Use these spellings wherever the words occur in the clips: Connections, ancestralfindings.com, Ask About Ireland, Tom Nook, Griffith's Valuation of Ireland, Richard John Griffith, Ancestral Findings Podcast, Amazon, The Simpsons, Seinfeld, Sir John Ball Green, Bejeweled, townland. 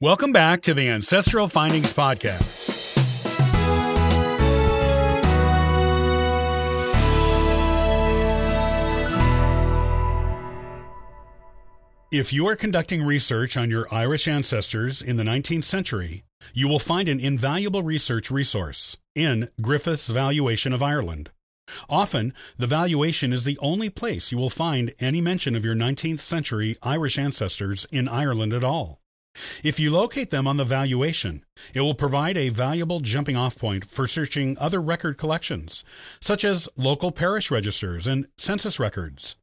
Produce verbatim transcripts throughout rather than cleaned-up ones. Welcome back to the Ancestral Findings Podcast. If you are conducting research on your Irish ancestors in the nineteenth century, you will find an invaluable research resource in Griffith's Valuation of Ireland. Often, the valuation is the only place you will find any mention of your nineteenth century Irish ancestors in Ireland at all. If you locate them on the valuation, it will provide a valuable jumping-off point for searching other record collections, such as local parish registers and census records.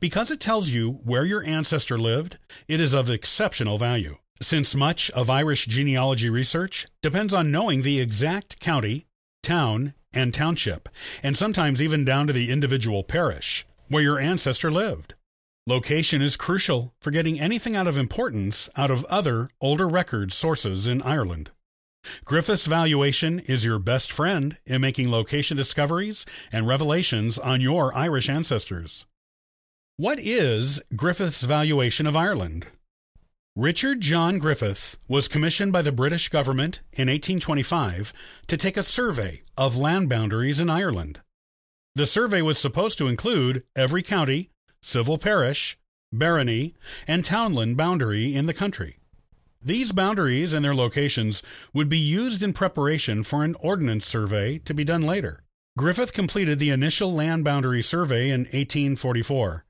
Because it tells you where your ancestor lived, it is of exceptional value, since much of Irish genealogy research depends on knowing the exact county, town, and township, and sometimes even down to the individual parish, where your ancestor lived. Location is crucial for getting anything out of importance out of other older record sources in Ireland. Griffith's Valuation is your best friend in making location discoveries and revelations on your Irish ancestors. What is Griffith's Valuation of Ireland? Richard John Griffith was commissioned by the British government in eighteen twenty-five to take a survey of land boundaries in Ireland. The survey was supposed to include every county, civil parish, barony, and townland boundary in the country. These boundaries and their locations would be used in preparation for an ordnance survey to be done later. Griffith completed the initial land boundary survey in eighteen forty-four.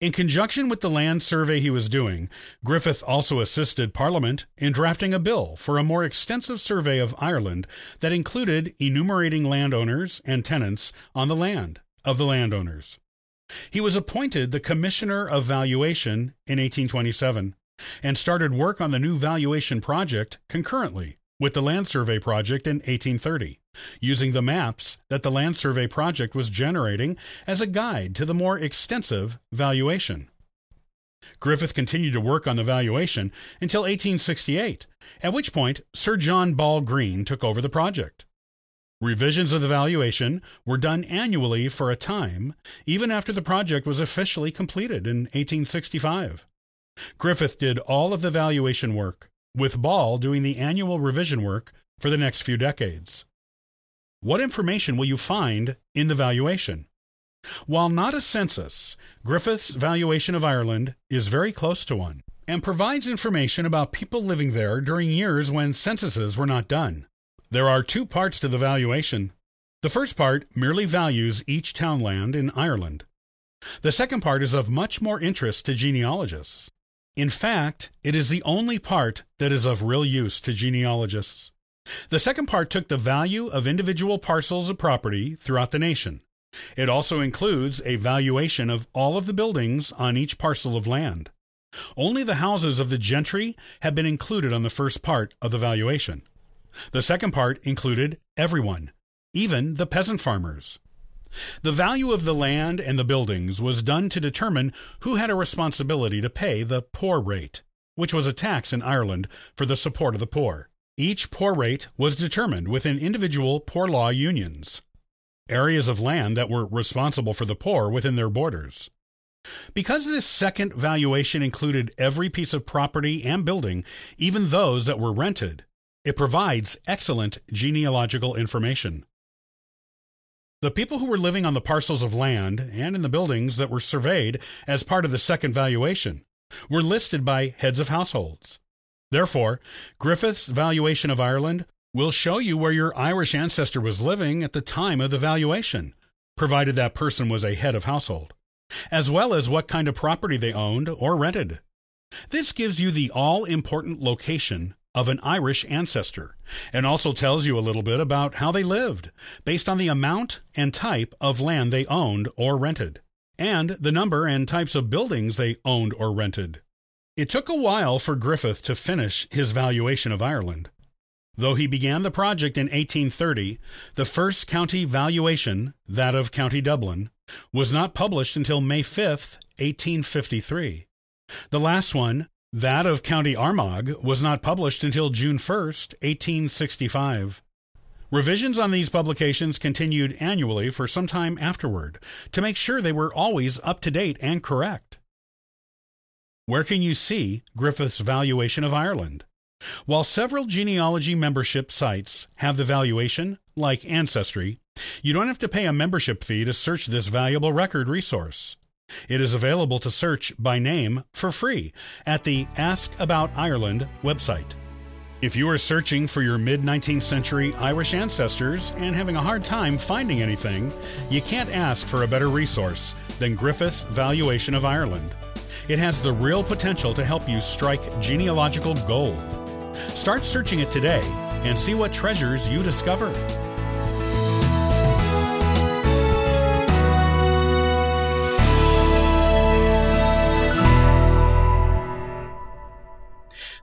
In conjunction with the land survey he was doing, Griffith also assisted Parliament in drafting a bill for a more extensive survey of Ireland that included enumerating landowners and tenants on the land of the landowners. He was appointed the Commissioner of Valuation in eighteen twenty-seven and started work on the new valuation project concurrently with the Land Survey Project in eighteen thirty, using the maps that the Land Survey Project was generating as a guide to the more extensive valuation. Griffith continued to work on the valuation until eighteen sixty-eight, at which point Sir John Ball Green took over the project. Revisions of the valuation were done annually for a time, even after the project was officially completed in eighteen sixty-five. Griffith did all of the valuation work, with Ball doing the annual revision work for the next few decades. What information will you find in the valuation? While not a census, Griffith's Valuation of Ireland is very close to one and provides information about people living there during years when censuses were not done. There are two parts to the valuation. The first part merely values each townland in Ireland. The second part is of much more interest to genealogists. In fact, it is the only part that is of real use to genealogists. The second part took the value of individual parcels of property throughout the nation. It also includes a valuation of all of the buildings on each parcel of land. Only the houses of the gentry have been included on the first part of the valuation. The second part included everyone, even the peasant farmers. The value of the land and the buildings was done to determine who had a responsibility to pay the poor rate, which was a tax in Ireland for the support of the poor. Each poor rate was determined within individual poor law unions, areas of land that were responsible for the poor within their borders. Because this second valuation included every piece of property and building, even those that were rented, it provides excellent genealogical information. The people who were living on the parcels of land and in the buildings that were surveyed as part of the second valuation were listed by heads of households. Therefore, Griffith's Valuation of Ireland will show you where your Irish ancestor was living at the time of the valuation, provided that person was a head of household, as well as what kind of property they owned or rented. This gives you the all-important location of an Irish ancestor, and also tells you a little bit about how they lived, based on the amount and type of land they owned or rented, and the number and types of buildings they owned or rented. It took a while for Griffith to finish his valuation of Ireland. Though he began the project in eighteen thirty, the first county valuation, that of County Dublin, was not published until May fifth, eighteen fifty-three. The last one, that of County Armagh, was not published until June first, eighteen sixty-five. Revisions on these publications continued annually for some time afterward to make sure they were always up to date and correct. Where can you see Griffith's Valuation of Ireland? While several genealogy membership sites have the valuation, like Ancestry, you don't have to pay a membership fee to search this valuable record resource. It is available to search by name for free at the Ask About Ireland website. If you are searching for your mid-nineteenth century Irish ancestors and having a hard time finding anything, you can't ask for a better resource than Griffith's Valuation of Ireland. It has the real potential to help you strike genealogical gold. Start searching it today and see what treasures you discover.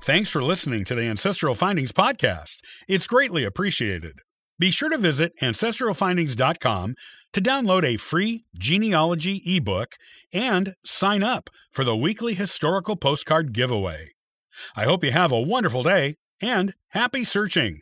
Thanks for listening to the Ancestral Findings Podcast. It's greatly appreciated. Be sure to visit ancestral findings dot com to download a free genealogy ebook and sign up for the weekly historical postcard giveaway. I hope you have a wonderful day and happy searching!